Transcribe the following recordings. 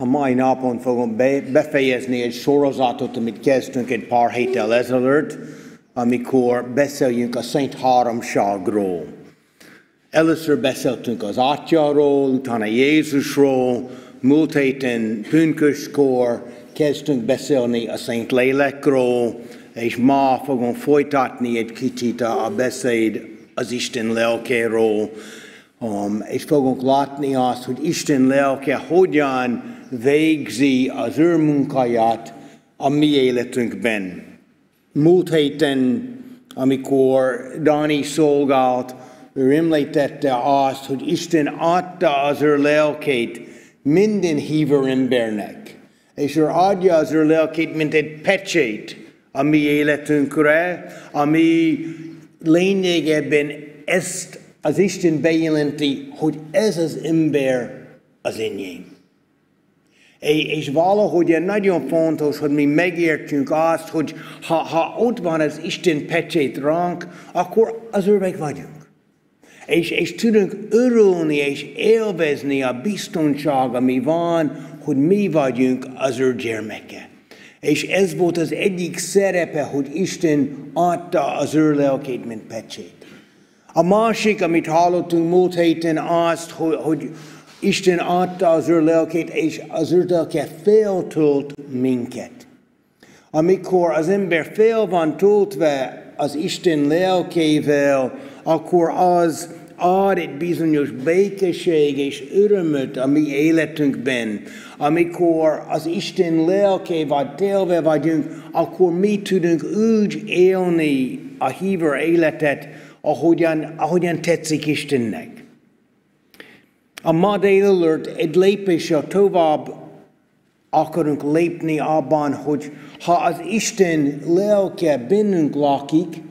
A mai napon fogom befejezni egy sorozatot, amit kezdtünk egy pár héttel ezelőtt, amikor beszéljünk a Szent Háromságról. Először beszéltünk az Atyáról, utána Jézusról, múlt héten pünköskor kezdtünk beszélni a Szentlélekről, és ma fogom folytatni egy kicsit a beszéd az Isten lelkéről, és fogunk látni azt, hogy Isten lelke hogyan végzi az ő munkáját a mi életünkben. Múlt héten, amikor Dani szolgált, ő említette azt, hogy Isten adta az ő lelkét minden hívő embernek, és ő adja az ő lelkét, mint egy pecsét a mi életünkre, ami lényegében ezt az Isten bejelenti, hogy ez az ember az enyém. És valahogy nagyon fontos, hogy mi megértjünk azt, hogy ha ott van az Isten pecsét ránk, akkor az öreg vagyunk. És tudunk örülni és élvezni a biztonság, ami van, hogy mi vagyunk az ő gyermeke. És ez volt az egyik szerepe, hogy Isten adta az ő lelkét, mint pecsét. A másik, amit hallottunk múlt héten, azt, hogy Isten adta az ő lelkét, és az ő lelke feltölt minket. Amikor az ember fel van töltve az Isten lelkével, akkor az ad egy bizonyos békesség és örömöt a mi életünkben. Amikor az Isten lelkével telve vagyunk, akkor mi tudunk úgy élni a hívő életet, ahogyan tetszik Istennek. A ma délelőtt egy lépéssel tovább akarunk lépni abban, hogy ha az Isten lelke bennünk lakik,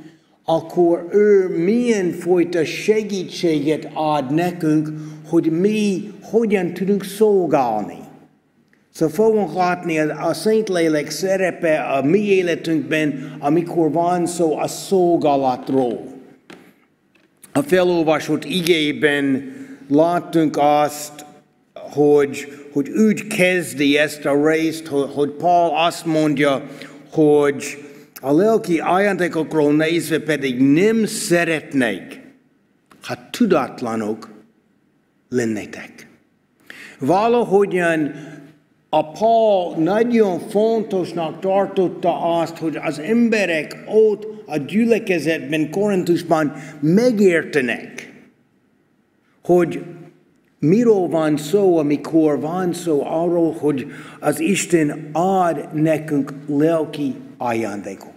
akkor ő milyen fajta segítséget ad nekünk, hogy mi hogyan tudunk szolgálni. Szóval fogunk látni a Szentlélek szerepe a mi életünkben, amikor van szó a szolgálatról. A felolvasott igében láttunk azt, hogy úgy kezdi ezt a részt, hogy Pál azt mondja, hogy a lelki ajándékokról nézve pedig nem szeretnék, ha tudatlanok lennétek. Valahogyan a Pál nagyon fontosnak tartotta azt, hogy az emberek ott a gyülekezetben, Korintusban megértenek, hogy miről van szó, amikor van szó arról, hogy az Isten ad nekünk lelki ajándékok.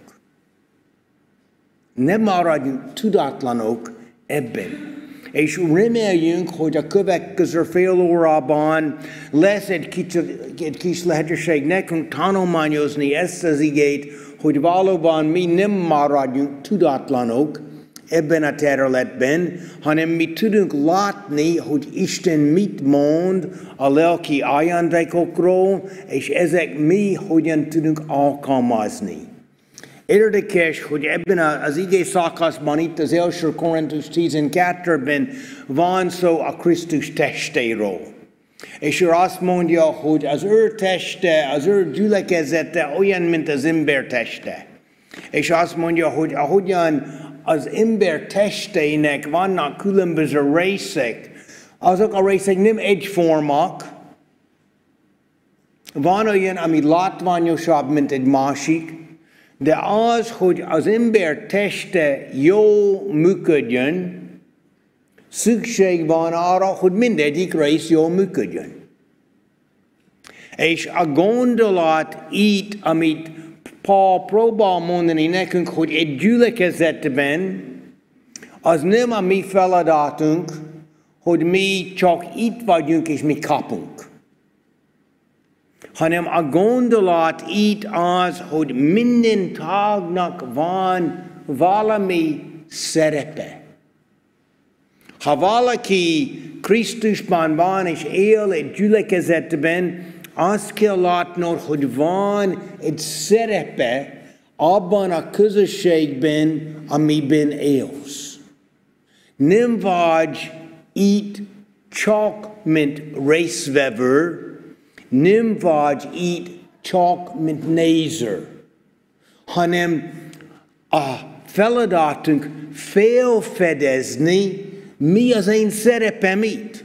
Nem maradjunk tudatlanok ebben. És reméljünk, hogy a következő fél órában lesz egy kis lehetőség nekünk tanulmányozni ezt az igét, hogy valóban mi nem maradjunk tudatlanok ebben a területben, hanem mi tudunk látni, hogy Isten mit mond a lelki ajándékokról, és ezek mi hogyan tudunk alkalmazni. Érdekes, hogy ebben az igé szakaszban, itt az első Korintus 12-ben van szó a Krisztus testéről. És ő azt mondja, hogy az ő teste, az ő gyülekezete olyan, mint az ember teste. És azt mondja, hogy ahogyan az ember testének vannak különböző részek, azok a részek nem egyformak. Van olyan, ami látványosabb, mint egy másik, de az, hogy az ember teste jól működjön, szükség van arra, hogy mindegyik rész jól működjön. És a gondolat itt, amit Pál próbál mondani nekünk, hogy egy gyülekezetben az nem a mi feladatunk, hogy mi csak itt vagyunk és mi kapunk. Hanem a gondolat itt az, hogy minden tagnak van valami szerepe. Ha valaki Krisztusban van és él egy gyülekezetben, azt kell látnod, hogy van egy szerepe abban a közösségben, amiben élsz. Nem vagy itt csak mint részvevő, nem vagy itt csak mint néző, hanem a feladatunk felfedezni, mi az én szerepem itt.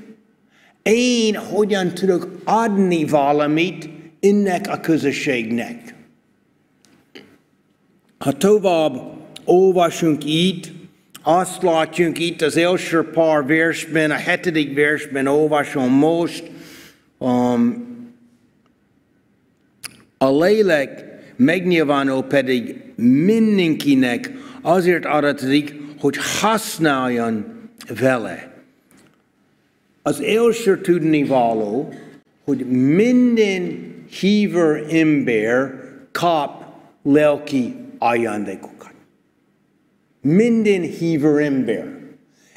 Én hogyan tudok adni valamit ennek a közösségnek. Ha tovább olvasunk itt, azt látjuk itt az első pár versben, a hetedik versben olvasom most. A lélek megnyilvánul pedig mindenkinek azért adatik, hogy használjon vele. Az első tudnivaló, hogy minden hívő ember kap lelki ajándékokat. Minden hívő ember.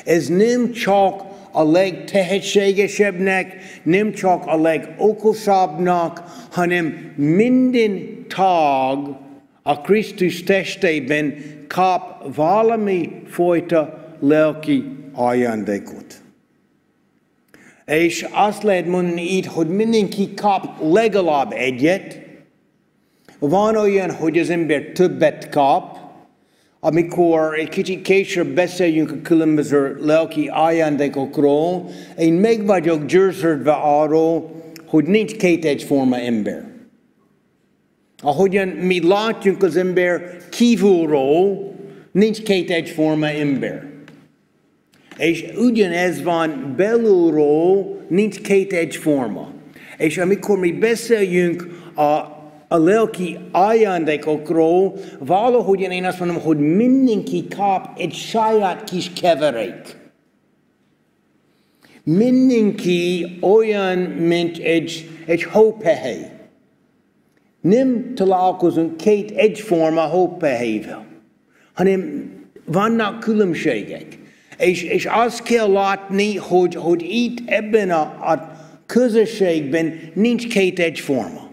Ez nem csak a legtehetségesebbnek, nem csak a legokosabbnak, hanem minden tag a Krisztus testében kap valami fajta lelki ajándékot. És azt lehet mondani itt, hogy mindenki kap legalább egyet. Van olyan, hogy az ember többet kap. Amikor egy kicsit később beszéljünk a különböző lelki ajándékokról, én meg vagyok győződve arról, hogy nincs két egyforma ember. Ahogyan mi látjuk az ember kívülről, nincs két egyforma ember. És ugyanez van belülről, nincs két egyforma. És amikor mi beszéljünk a lelki ajándékokról, valahogyan én azt mondom, hogy mindenki kap egy saját kis keverék. Mindenki olyan, mint egy hópehely. Nem találkozunk két egyforma hópehelyvel, hanem vannak különbségek. És azt kell látni, hogy itt ebben a közösségben nincs két egyforma.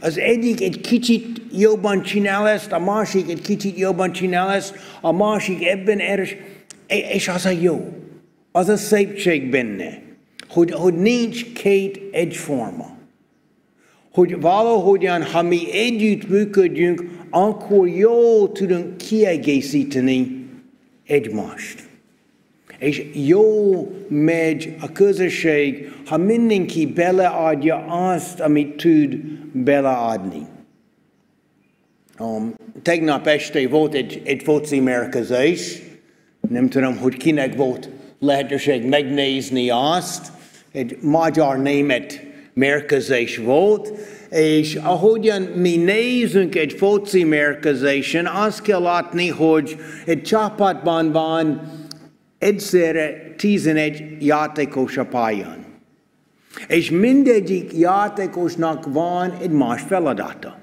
Az egyik egy kicsit jobban csinál ezt, a másik egy kicsit jobban csinál ezt, a másik ebben erős, és az a jó. Az a szépség benne, hogy nincs két egyforma. Hogy valahogyan, ha mi együtt működjünk, akkor jól tudunk kiegészíteni egymást. És jól megy a közösség, ha mindenki beleadja azt, amit tud beleadni. Tegnap este volt egy foci mérkőzés, nem tudom, hogy kinek volt lehetőség megnézni azt, egy magyar-német mérkőzés volt, és ahogyan mi nézünk egy foci mérkőzésen, azt kell látni, hogy egy csapatban van egyszerre 11 játékos a pályán. És mindegyik játékosnak van egy más feladata.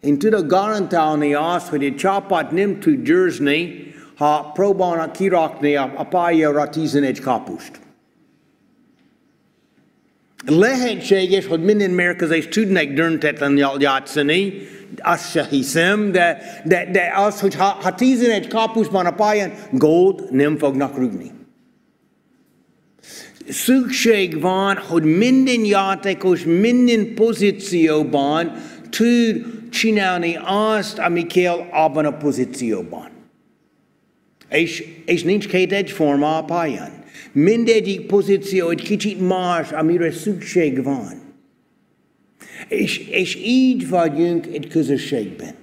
Én tudok garantálni azt, hogy egy csapat nem tud győzni, ha próbálnak kirakni a pályára 11 kapust. Lehetséges, hogy minden mérkőzést tudnak döntetlenül játszani, azt se hiszem, de az, hogy ha 11 kapus van a pályán, gólt nem fognak rúgni. Szükség van, hogy minden játékos, minden pozícióban tud csinálni azt, ami kell abban a pozícióban. És nincs két egyforma a pályán. Mindegyik pozíció egy kicsit más, amire szükség van. És így vagyunk egy közösségben.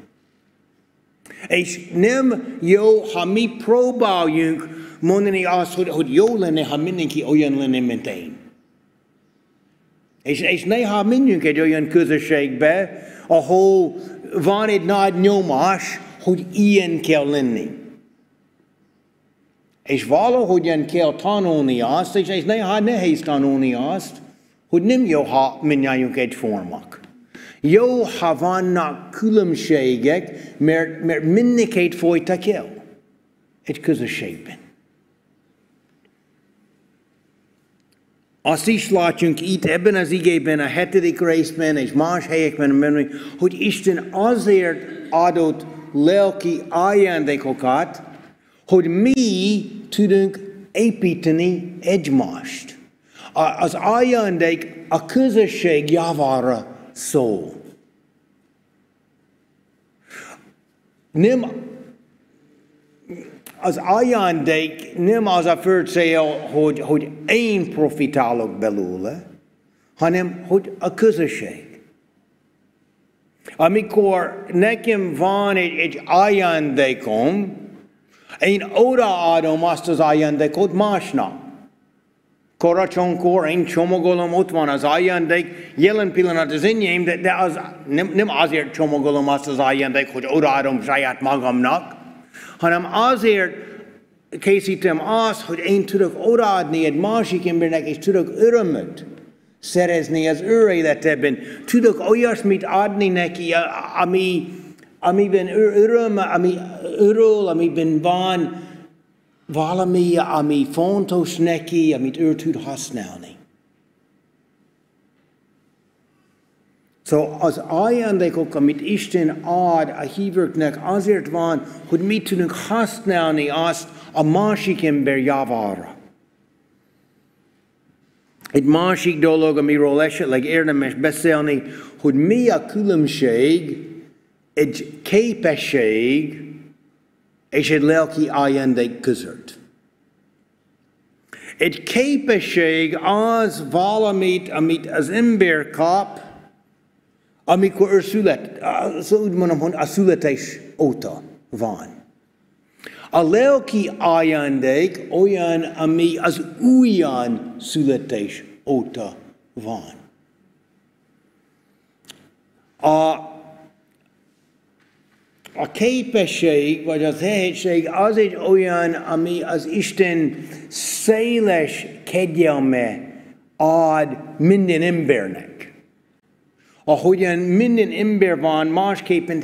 És nem jó, ha mi próbáljunk mondani azt, hogy jó lenne, ha mindenki olyan lenne, mint én. És néha menjünk egy olyan közösségbe, ahol van egy nagy nyomás, hogy ilyen kell lenni. És valahogyan kell tanulni azt, és néha nehéz tanulni azt, hogy nem jó, ha mindnyájunk egyformak. Jó, ha vannak különbségek, mert mindenkit folytak el egy közösségben. Azt is látjunk itt ebben az igében, a hetedik részben és más helyekben, hogy Isten azért adott lelki ajándékokat, hogy mi tudunk építeni egymást. Az ajándék a közösség javára szól. Nem az ajándék nem az a fő cél, hogy én profitálok belőle, hanem hogy a közösség. Amikor nekem van egy ajándékom, én odaadom azt az ajándékot másnak. Karácsonykor én csomagolom, ott van az ajándék, jelen pillanat az enyém, de az, nem azért csomagolom azt az ajándék, hogy odaadom saját magamnak, hanem azért készítem azt, hogy én tudok odaadni egy másik embernek, és tudok örömöt szerezni az ő életében. Tudok olyasmit adni neki, amiben öröm, amiben van valami, ami fontos neki, amit ő tud használni. Szóval az ajándékok, amit Isten ad a hívőknek, azért van, hogy mi tudunk használni azt a másik ember javára. Egy másik dolog, amiről esetleg érdemes beszélni, hogy mi a különbség egy képesség és egy lelki ajándék között. Egy képesség az valamit, amit az ember kap, amikor ő szület, úgy mondom, hogy a születés óta van. A lelki ajándék olyan, ami az újjan születés óta van. A képesség, vagy a tehetség az egy olyan, ami az Isten széles kegyelme ad minden embernek. Ahogyan minden ember van, másképpen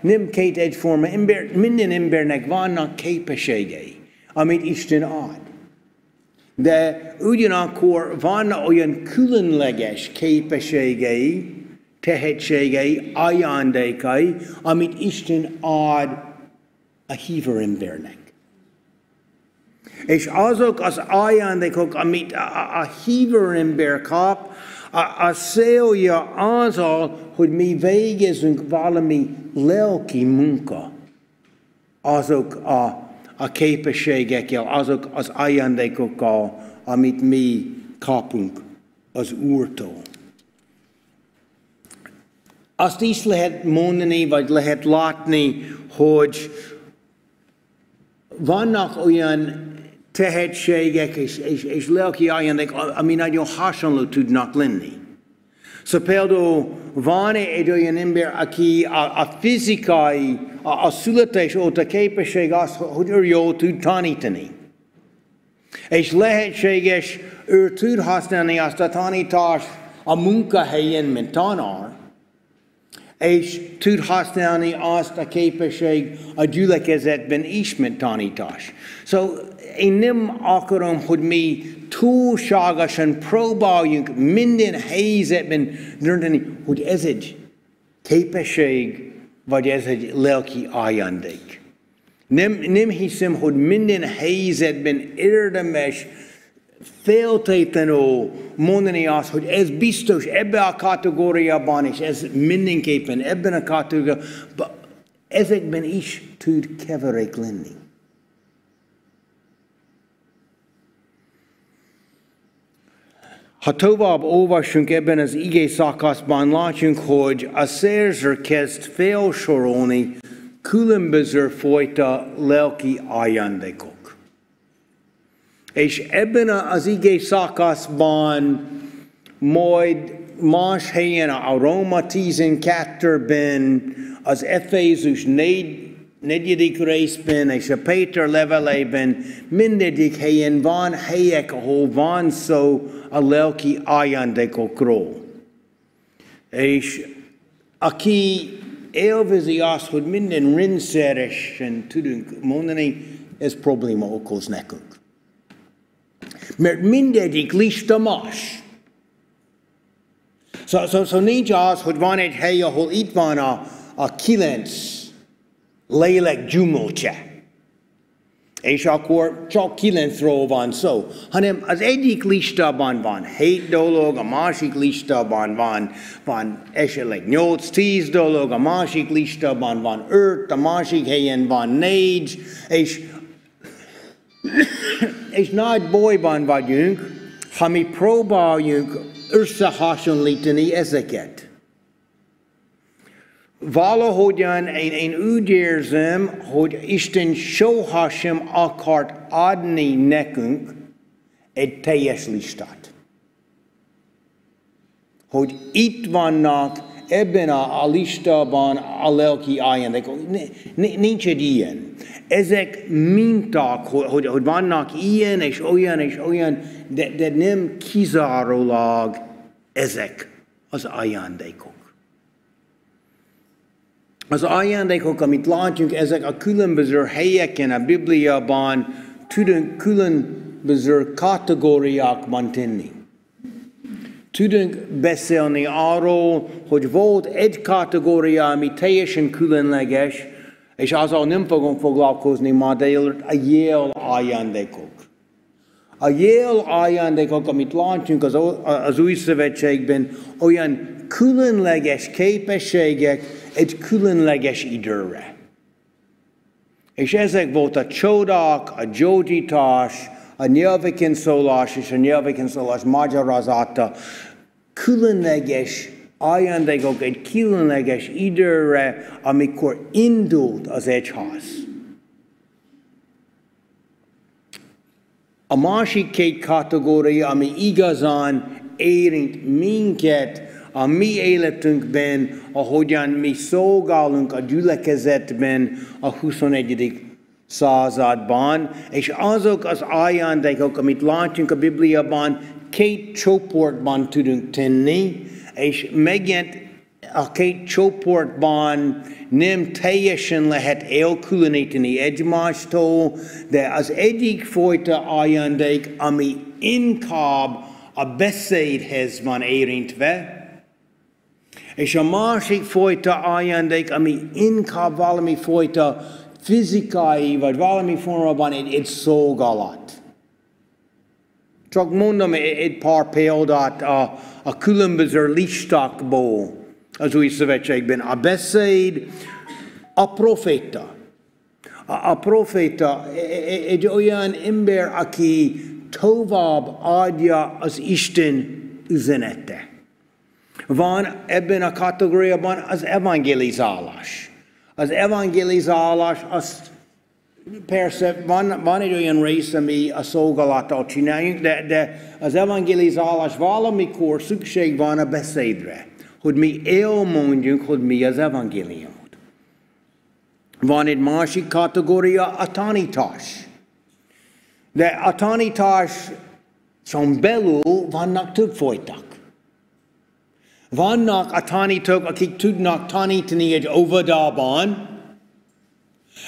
nem két egyforma ember, minden embernek vannak képességei, amit Isten ad. De ugyanakkor vannak olyan különleges képességei, tehetségei, ajándékai, amit Isten ad a hívő embernek. És azok az ajándékok, amit a hívő ember kap, a célja azzal, hogy mi végezünk valami lelki munka azok a képességekkel, azok az ajándékokkal, amit mi kapunk az Úrtól. Azt is lehet mondani, vagy lehet látni, hogy vannak olyan tehetségek és lelki ajándékok, ami nagyon hasonló tudnak lenni. Szóval például van egy olyan ember, aki a fizikai, a születés óta képesség az, hogy ő jól tud tanítani. És lehetséges, ő tud használni azt a tanítást a munkahelyen, mint tanár, és tud használni azt a képesség a gyülekezetben is, mint tanítás. Szóval én nem akarom, hogy mi túlságosan próbáljunk minden helyzetben dönteni, hogy ez egy képesség, vagy ez egy lelki ajándék. Nem hiszem, hogy minden helyzetben érdemes feltétlenül mondani azt, hogy ez biztos ebben a kategóriában, és ez mindenképpen ebben a kategóriában, ezekben is tud keverék lenni. Ha tovább olvassunk ebben az igé szakaszban, látjuk, hogy a szerző kezd felsorolni különböző fajta lelki ajándékok. És ebben az igé szakaszban, majd más helyen a Róma 12-ben, az Efézus 4. részben és a Péter levelében mindegyik helyen van helyek, ahol van szó a lelki ajándékokról. És aki élvezi azt, hogy minden rendszeresen tudunk mondani, ez probléma okoz nekünk. Mert mindegyik lista más. Szóval nincs az, hogy van egy hely, ahol itt van a 9 lélek gyümölcse. és akkor csak 9-ról van szó, hanem az egyik listában van 7 dolog, a másik listában van esetleg 8-10 dolog, a másik listában van 5, a másik helyen van 4, és nagy bajban vagyunk, ha mi próbáljuk összehasonlítani ezeket. Valahogyan én úgy érzem, hogy Isten soha sem akart adni nekünk egy teljes listát. Hogy itt vannak ebben a listában a lelki ajándékok. Nincs egy ilyen. Ezek minták, hogy vannak ilyen és olyan, de nem kizárólag ezek az ajándékok. Az ajándékok, amit látjuk, ezek a különböző helyeken a Bibliában tudunk különböző kategóriákban tenni. Tudunk beszélni arról, hogy volt egy kategória, ami teljesen különleges, és azzal nem fogunk foglalkozni ma délután, a jel ajándékok. A jel ajándékok, amit látjuk az Új Szövetségben, olyan különleges képességek egy különleges időre. És ezek volt a csodák, a gyógyítás, a nyelveken szólás és a nyelveken szólás magyarázata. Különleges ajándékok egy különleges időre, amikor indult az egyház. A másik két kategória, ami igazán érint minket, a mi életünkben, ahogyan mi szolgálunk a gyülekezetben a 21. században, és azok az ajándékok, amit látjuk a Bibliában, két csoportban tudunk tenni, és megint a két csoportban nem teljesen lehet elkülöníteni egymástól, de az egyik fajta ajándék, ami inkább a beszédhez van érintve, és a másik fajta ajándék, ami inkább valami fajta fizikai, vagy valami formában egy szolgálat. Csak mondom egy pár példát a különböző listákból az Új Szövetségben. A beszéd, a proféta. A proféta egy olyan ember, aki tovább adja az Isten üzenete. Van ebben a kategóriában az evangelizálás. Az evangelizálás, az persze van egy olyan rész, ami a szolgálattal csináljuk, de az evangelizálás valamikor szükség van a beszédre, hogy mi elmondjuk, hogy mi az evangéliumot. Van egy másik kategória, a tanítás. De a tanításon belül vannak többfajták. Vannak a tanítók, akik tudnak tanítani egy óvodában,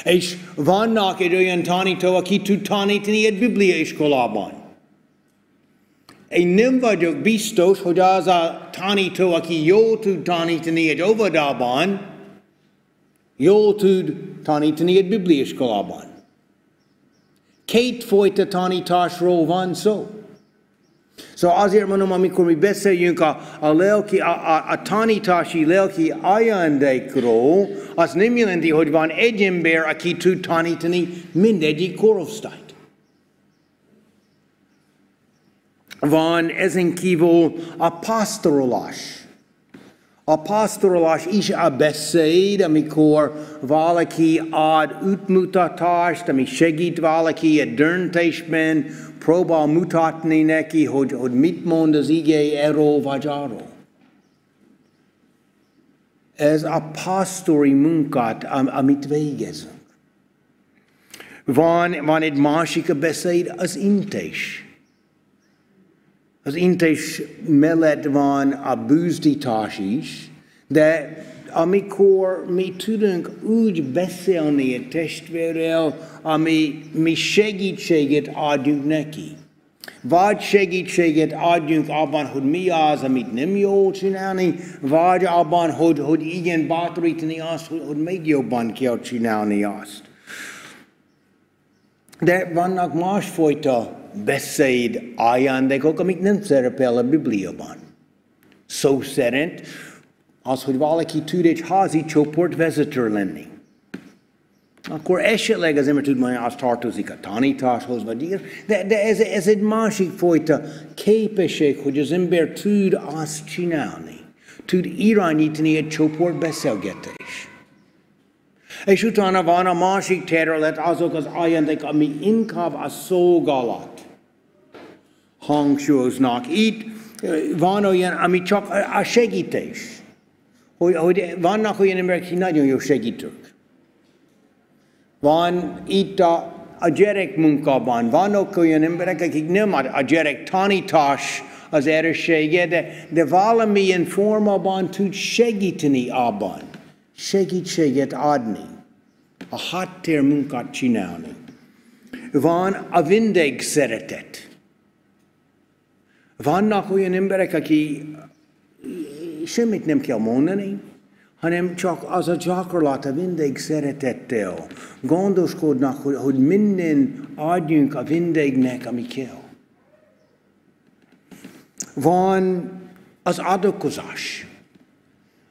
és vannak egy olyan tanító, aki tud tanítani egy bibliaiskolában. Én nem vagyok biztos, hogy az a tanító, aki jól tud tanítani egy óvodában, jól tud tanítani egy bibliaiskolában. Kétfajta tanításról van szó. Szóval azért mondom, amikor mi beszéljünk a tanítási lelki ajándékról, az nem jelenti, hogy van egy ember, aki tud tanítani mindegyik korosztályt. Van ezen kívül a pásztorolás. A pásztorolás is a beszéd, amikor valaki ad útmutatást, ami segít valaki egy döntésben, próbál mutatni neki, hogy mit mond az igé erről vagy arról. Ez a pásztori munkát, amit végezünk. Van egy másik beszéd, az intés. Az intés mellett van a búzdítás is, de amikor mi tudunk úgy beszélni a testvérrel, ami mi segítséget adjunk neki. Vagy segítséget adjunk abban, hogy mi az, amit nem jól csinálni, vagy abban, hogy igen, bátorítani azt, hogy még jobban kell csinálni azt. De vannak másfajta beszéd ajándékok, amik nem szerepel a Bibliában. Szó szerint az, hogy valaki tud egy házi csoportvezető lenni. Akkor esetleg az ember tud mondani, az tartozik a tanításhoz, vagy igen. De ez egy másik fajta képesség, hogy az ember tud azt csinálni. Tud irányítani egy csoportbeszélgetés. És utána van a másik terület, azok az ajándék, ami inkább a szolgálat hangsúlyoznak. Itt van olyan, ami csak a segítés. Hogy vannak olyan emberek, akik nagyon jó segítők. Van itt a gyerekmunkában, vannak olyan emberek, akik nem a gyerek tanítás az erőssége, de valamilyen formában tud segíteni abban, segítséget adni, a háttérmunkát csinálni. Van a vendégszeretet. Vannak olyan emberek, akik semmit nem kell mondani, hanem csak az a gyakorlat a vendégszeretettel. Gondoskodnak, hogy minden adjunk a vendégnek, ami kell. Van az adakozás.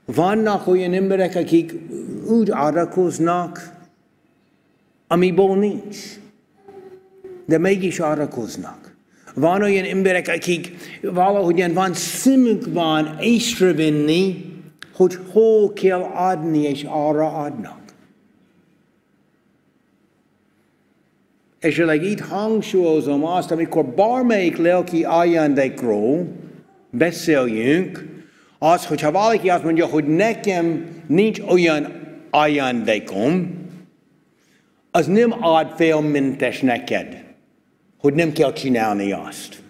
Vannak olyan emberek, akik úgy adakoznak, amiból nincs, de mégis adakoznak. Van olyan emberek, akik valahogyan van szemükben észrevenni, hogy hol kell adni, és arra adnak. És itt hangsúlyozom azt, amikor bármelyik lelki ajándékról beszéljünk, az, hogyha valaki azt mondja, hogy nekem nincs olyan ajándékom, az nem ad félmentes neked, hogy nem kell csinálni azt.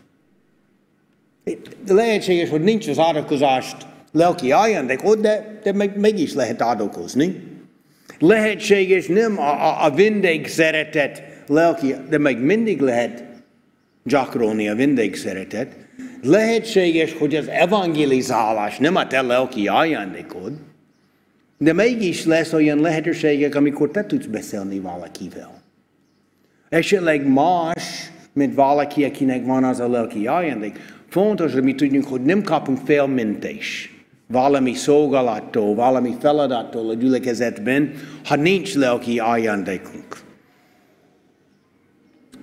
Lehetséges, hogy nincs az adakozást lelki ajándékod, de meg is lehet adakozni. Lehetséges nem a vendégszeretet lelki, de meg mindig lehet gyakorolni a vendégszeretet. Lehetséges, hogy az evangelizálás nem a te lelki ajándékod, de mégis lesz olyan lehetőségek, amikor te tudsz beszélni valakivel. Esetleg más, mint valaki, akinek van az a lelki ajándék. Fontos, hogy mi tudjunk, hogy nem kapunk félmentést valami szolgálattól, valami feladattól a gyülekezetben, ha nincs lelki ajándékunk.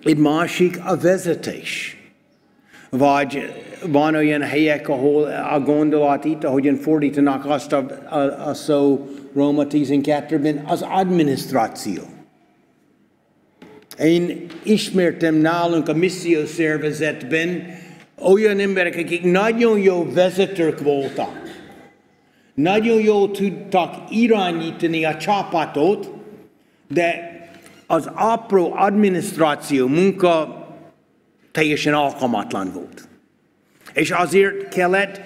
Egy másik a vezetés. Vagy van olyan helyek, ahol a gondolat itt, ahogyan fordítanak azt a szó Róma 12-ben, az adminisztráció. Én ismertem nálunk a missziós szervezetben olyan emberek, akik nagyon jó vezetők voltak. Nagyon jól tudtak irányítani a csapatot, de az apró adminisztráció munka teljesen alkalmatlan volt. És azért kellett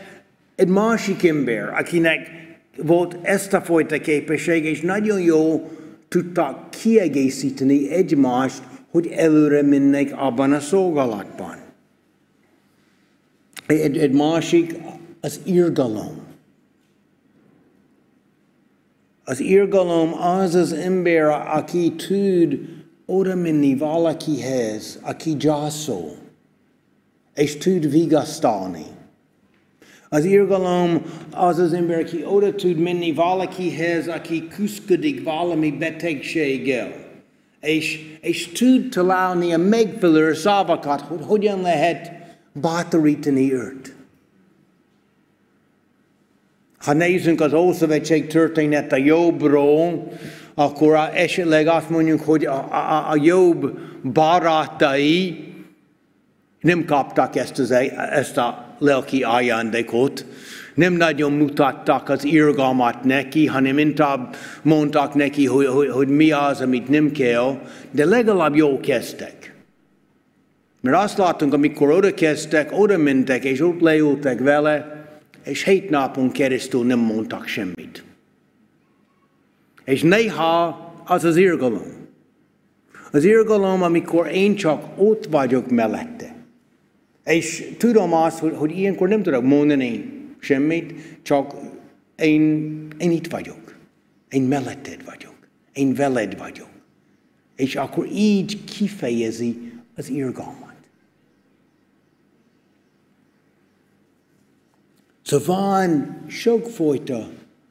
egy másik ember, akinek volt ezt a fajta képesség, és nagyon jó tudtak kiegészíteni egymást, hogy előre mennek abban a szolgálatban. Egy másik az irgalom. Az irgalom az az ember, aki tud oda menni valakihez, aki gyászol, és tud vigasztalni. Az irgalom az az ember, aki oda tud menni valakihez, aki küszködik valami betegséggel, és tud találni a megfelelő szavakat, hogy hogyan lehet bátorítani őt. Ha nézzünk az Ószövetség története Jobbról, akkor esetleg azt mondjuk, hogy a Jobb barátai nem kaptak ezt a lelki ajándékot, nem nagyon mutattak az irgalmat neki, hanem inkább mondtak neki, hogy mi az, amit nem kell, de legalább jól kezdtek. Mert azt láttunk, amikor oda kezdtek, oda mentek, és ott leültek vele, és 7 napon keresztül nem mondtak semmit. És néha az az irgalom. Az irgalom, amikor én csak ott vagyok mellette. És tudom azt, hogy ilyenkor nem tudok mondani semmit, csak én itt vagyok. Én melletted vagyok. Én veled vagyok. És akkor így kifejezi az irgalmat. Szóval van sokfajta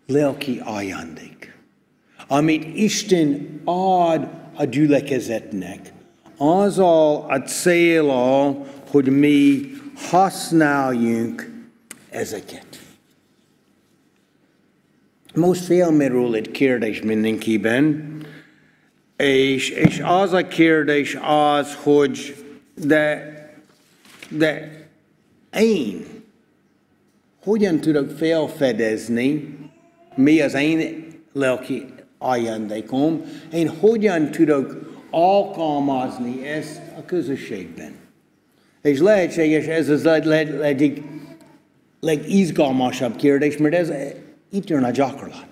lelki ajándék, amit Isten ad a gyülekezetnek, azzal a céllal, hogy mi használjunk ezeket. Most felmerül egy kérdés mindenkiben, és az a kérdés az, hogy de én hogyan tudok felfedezni, mi az én lelki ajándékom, én hogyan tudok alkalmazni ezt a közösségben. És lehetséges ez az egyik legizgalmasabb kérdés, mert ez itt jön a gyakorlat.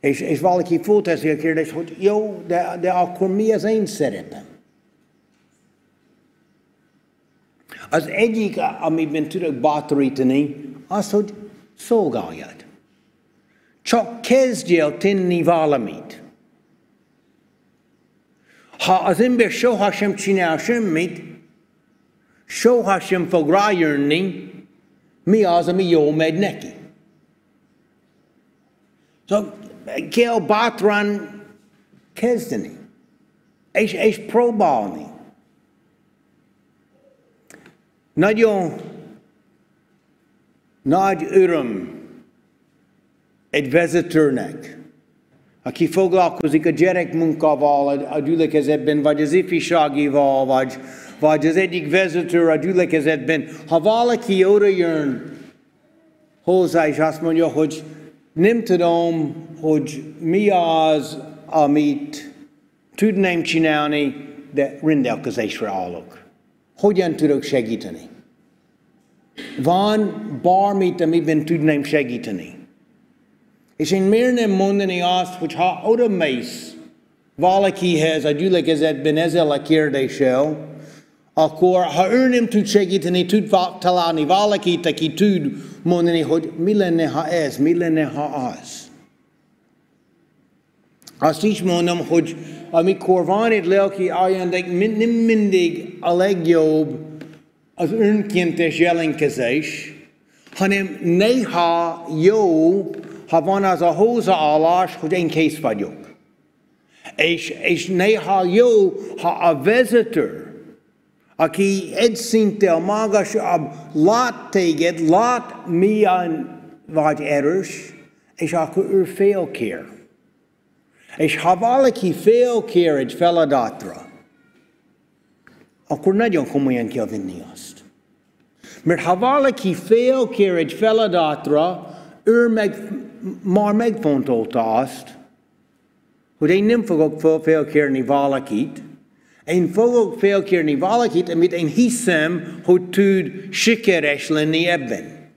És valaki fölteszi a kérdést, hogy jó, de akkor mi az én szerepem? Az egyik, amiben tudok bátorítani, az, hogy szolgáljad. Csak kezdjél tenni valamit. Ha az ember sohasem csinál semmit, sohasem fog rájönni, mi az, ami jól megy neki. Szóval kell bátran kezdeni, és próbálni. Nagyon nagy öröm egy vezetőnek, aki foglalkozik a gyerekmunkával, a gyülekezetben, vagy az ifjúságival, vagy az egyik vezető a gyülekezetben. Ha valaki oda jön hozzá, és azt mondja, hogy nem tudom, hogy mi az, amit tudnám csinálni, de rendelkezésre állok. Hogyan tudok segíteni? Van bármit, amiben tudnám segíteni. És én miért nem mondani azt, hogy ha oda mész valakihez a gyülekezetben ezzel a kérdéssel, akkor ha ő nem tud segíteni, tud találni valakit, aki tud mondani, hogy mi lenne, ha ez, mi lenne, ha az. Azt is mondom, hogy amikor van egy lelki ajándék, nem mindig a legjobb az önkéntes jelentkezés, hanem néha jó, ha van az a hozzáállás, hogy én kész vagyok. És néha jó, ha a vezető, aki egy szinttel magasabb, lát téged, lát milyen vagy erős, és akkor ő félkér. És ha valaki félkér egy feladatra, akkor nagyon komolyan kell venni azt. Mert ha valaki félkér egy feladatra, ő már megfontolta azt, hogy én nem fogok félkérni valakit, én fogok félkérni valakit, amit én hiszem, hogy tud sikeres lenni ebben.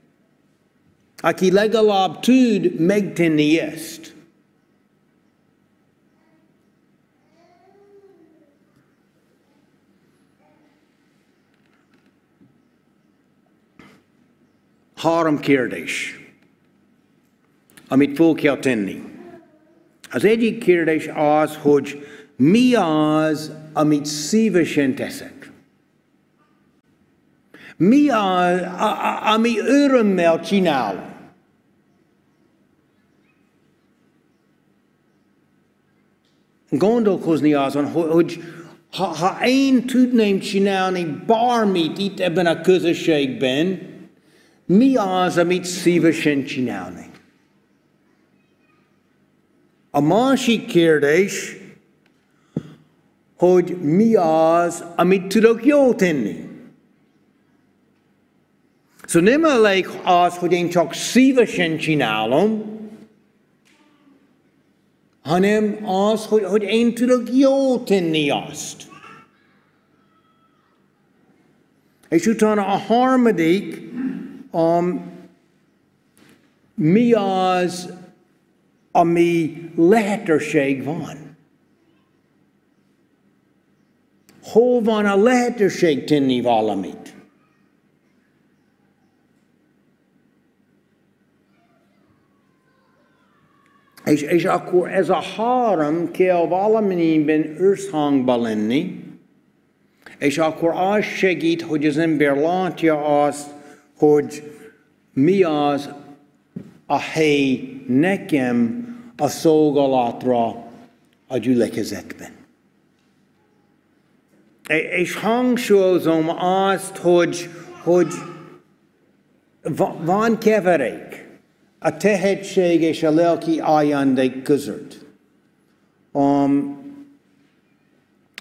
Aki legalább tud megtenni ezt. Három kérdés, amit fel kell tenni. Az egyik kérdés az, hogy mi az, amit szívesen teszek? Mi az, ami örömmel csinálom? Gondolkozni azon, hogy ha én tudnám csinálni bármit itt ebben a közösségben, mi az, amit szívesen csinálni? A másik kérdés, hogy mi az, amit tudok jól tenni. Szóval nem elég az, hogy én csak szívesen csinálom, hanem az, hogy én tudok jól tenni azt. És utána a harmadik, mi az, ami lehetőség van. Hol van a lehetőség tenni valamit? És akkor ez a három kell valamennyiben összhangban lenni, és akkor az segít, hogy az ember látja azt, hogy mi az a hely nekem a szolgálatra a gyülekezetben. És hangsúlyozom azt, hogy van keverék a tehetség és a lelki ajándék között.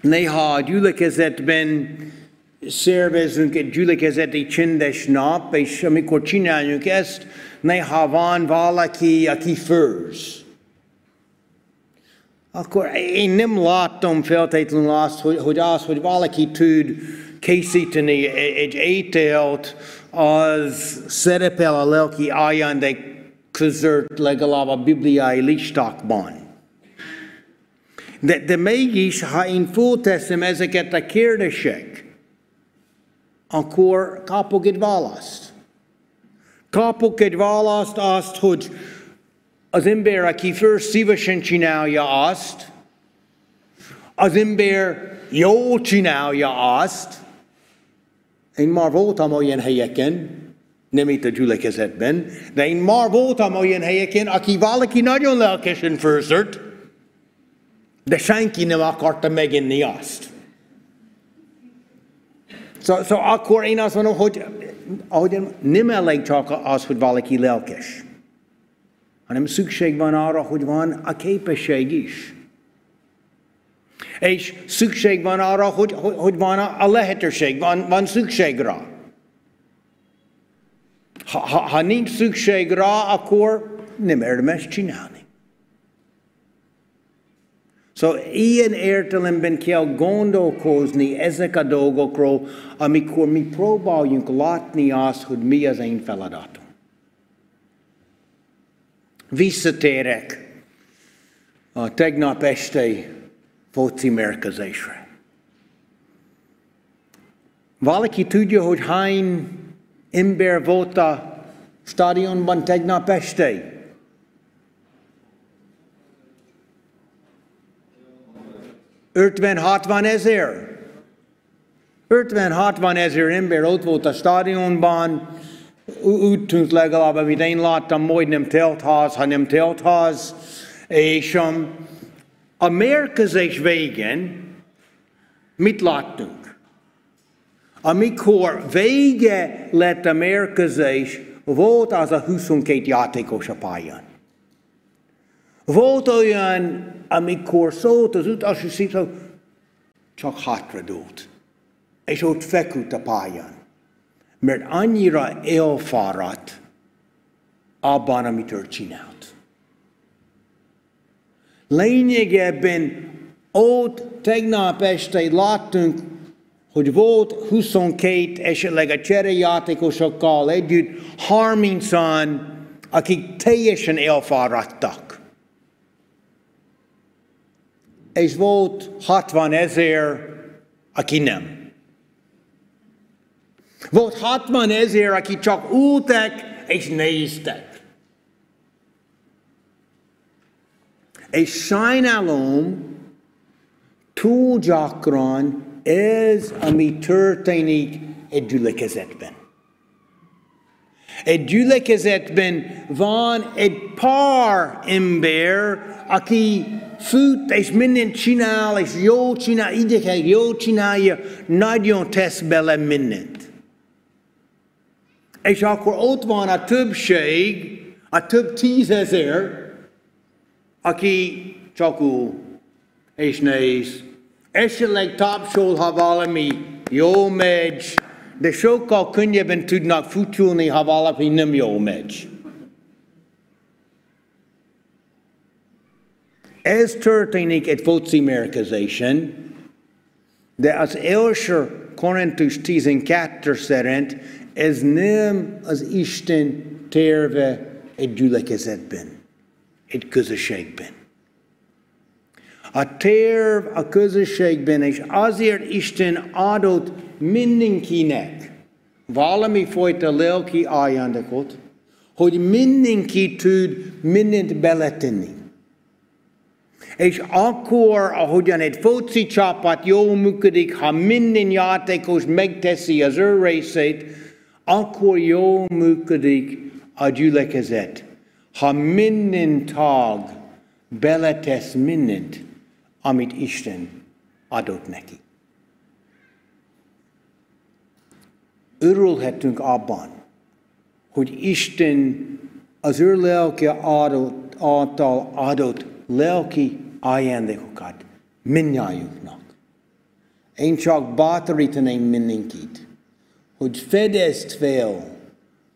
Néha a gyülekezetben szervezünk egy gyülekezeti csendes nap, és amikor csináljuk ezt, néha van valaki, aki főz. Akkor én nem láttam feltétlenül azt, hogy valaki tud készíteni egy ételt, az szerepel a lelki ajándék között legalább a bibliai listákban. De mégis, ha én fölteszem ezeket a kérdések, akkor kapok egy választ. Kapok egy választ azt, hogy az ember, aki first szívesen csinálja azt, az ember jól csinálja azt. Én már voltam olyan helyeken, nem itt a gyülekezetben, de én már voltam olyan helyeken, aki valaki nagyon lelkesen főzött, de senki nem akarta megenni azt. Szóval akkor én azt mondom, hogy nem elég csak az, hogy valaki lelkes, hanem szükség van arra, hogy van a képesség is. És szükség van arra, hogy van a lehetőség, van szükség rá. Ha nincs szükség rá, akkor nem érdemes csinálni. Szóval ilyen értelemben kell gondolkozni ezek a dolgokról, amikor mi próbáljuk látni azt, hogy mi az én feladatom. Visszatérek a tegnap este foci mérkőzésre. Valaki tudja, hogy hány ember volt a stadionban tegnap este? 50-60 ezer. 50-60 ezer ember ott volt a stadionban. Úgy tűnt legalább, amit én láttam, majdnem teltház, hanem teltház. És a mérkőzés végén mit láttunk? Amikor vége lett a mérkőzés, volt az a 22 játékos a pályán. Volt olyan, amikor szólt az utasítás, csak hátradőlt. És ott feküdt a pályán. Mert annyira elfáradt abban, amit ő csinált. Lényegében ott tegnap este láttunk, hogy volt 22 esetleg a cserejátékosokkal együtt, 30-an, akik teljesen elfáradtak. És volt 60 ezer, aki nem. Volt 60 ezer, akik csak ültek és néztek. És sajnálom, túl gyakran ez, ami történik egy gyülekezetben. Egy gyülekezetben van egy pár ember, aki fut és mindent csinál, és jól csinál, ideként jól csinálja, nagyon tesz bele mindent. És akkor ott van a többség, a több tízezer, aki csak ül és néz. Esetleg tapsol, ha valami jól megy, de sokkal könnyebben tudnak futulni, ha valami nem jól megy. Ez történik egy foci mérkőzésen, de az első Korintus 12 szerint ez nem az Isten terve egy gyülekezetben, egy közösségben. A terv a közösségben, és azért Isten adott mindenkinek valami fajta lelki ajándékot, hogy mindenki tud mindent beletenni. És akkor, ahogyan egy foci csapat jól működik, ha minden játékos megteszi az ő részét, akkor jól működik a gyülekezet. Ha minden tag beletesz mindent, amit Isten adott neki. Örülhetünk abban, hogy Isten az ő lelke által adott lelki ajándékokat mindnyájunknak. Én csak bátorítanám mindenkit, hogy fedezd fel,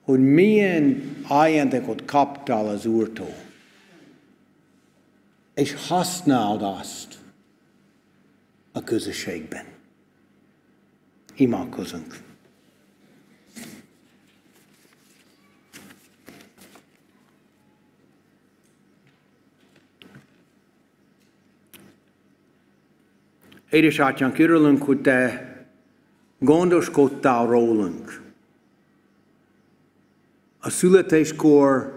hogy milyen ajándékot kaptál az Úrtól, és használd azt a közösségben. Imádkozunk. Édesatyánk, örülünk, hogy te gondoskodtál rólunk. A születéskor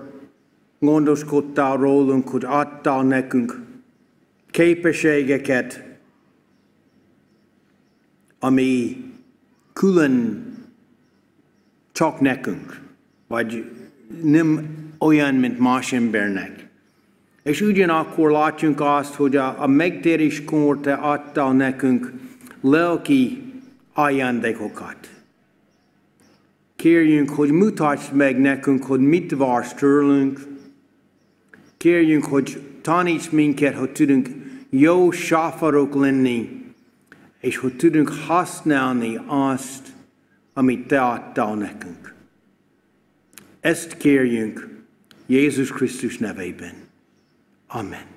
gondoskodtál rólunk, hogy adtál nekünk képességeket, ami külön csak nekünk, vagy nem olyan, mint más embernek. És ugyanakkor látjunk azt, hogy a megtéréskor te adtál nekünk lelki ajándékokat. Kérjünk, hogy mutass meg nekünk, hogy mit vársz tőlünk. Kérjünk, hogy taníts minket, hogy tudunk jó sáfarok lenni, és hogy tudunk használni azt, amit te adtál nekünk. Ezt kérjünk Jézus Krisztus nevében. Amen.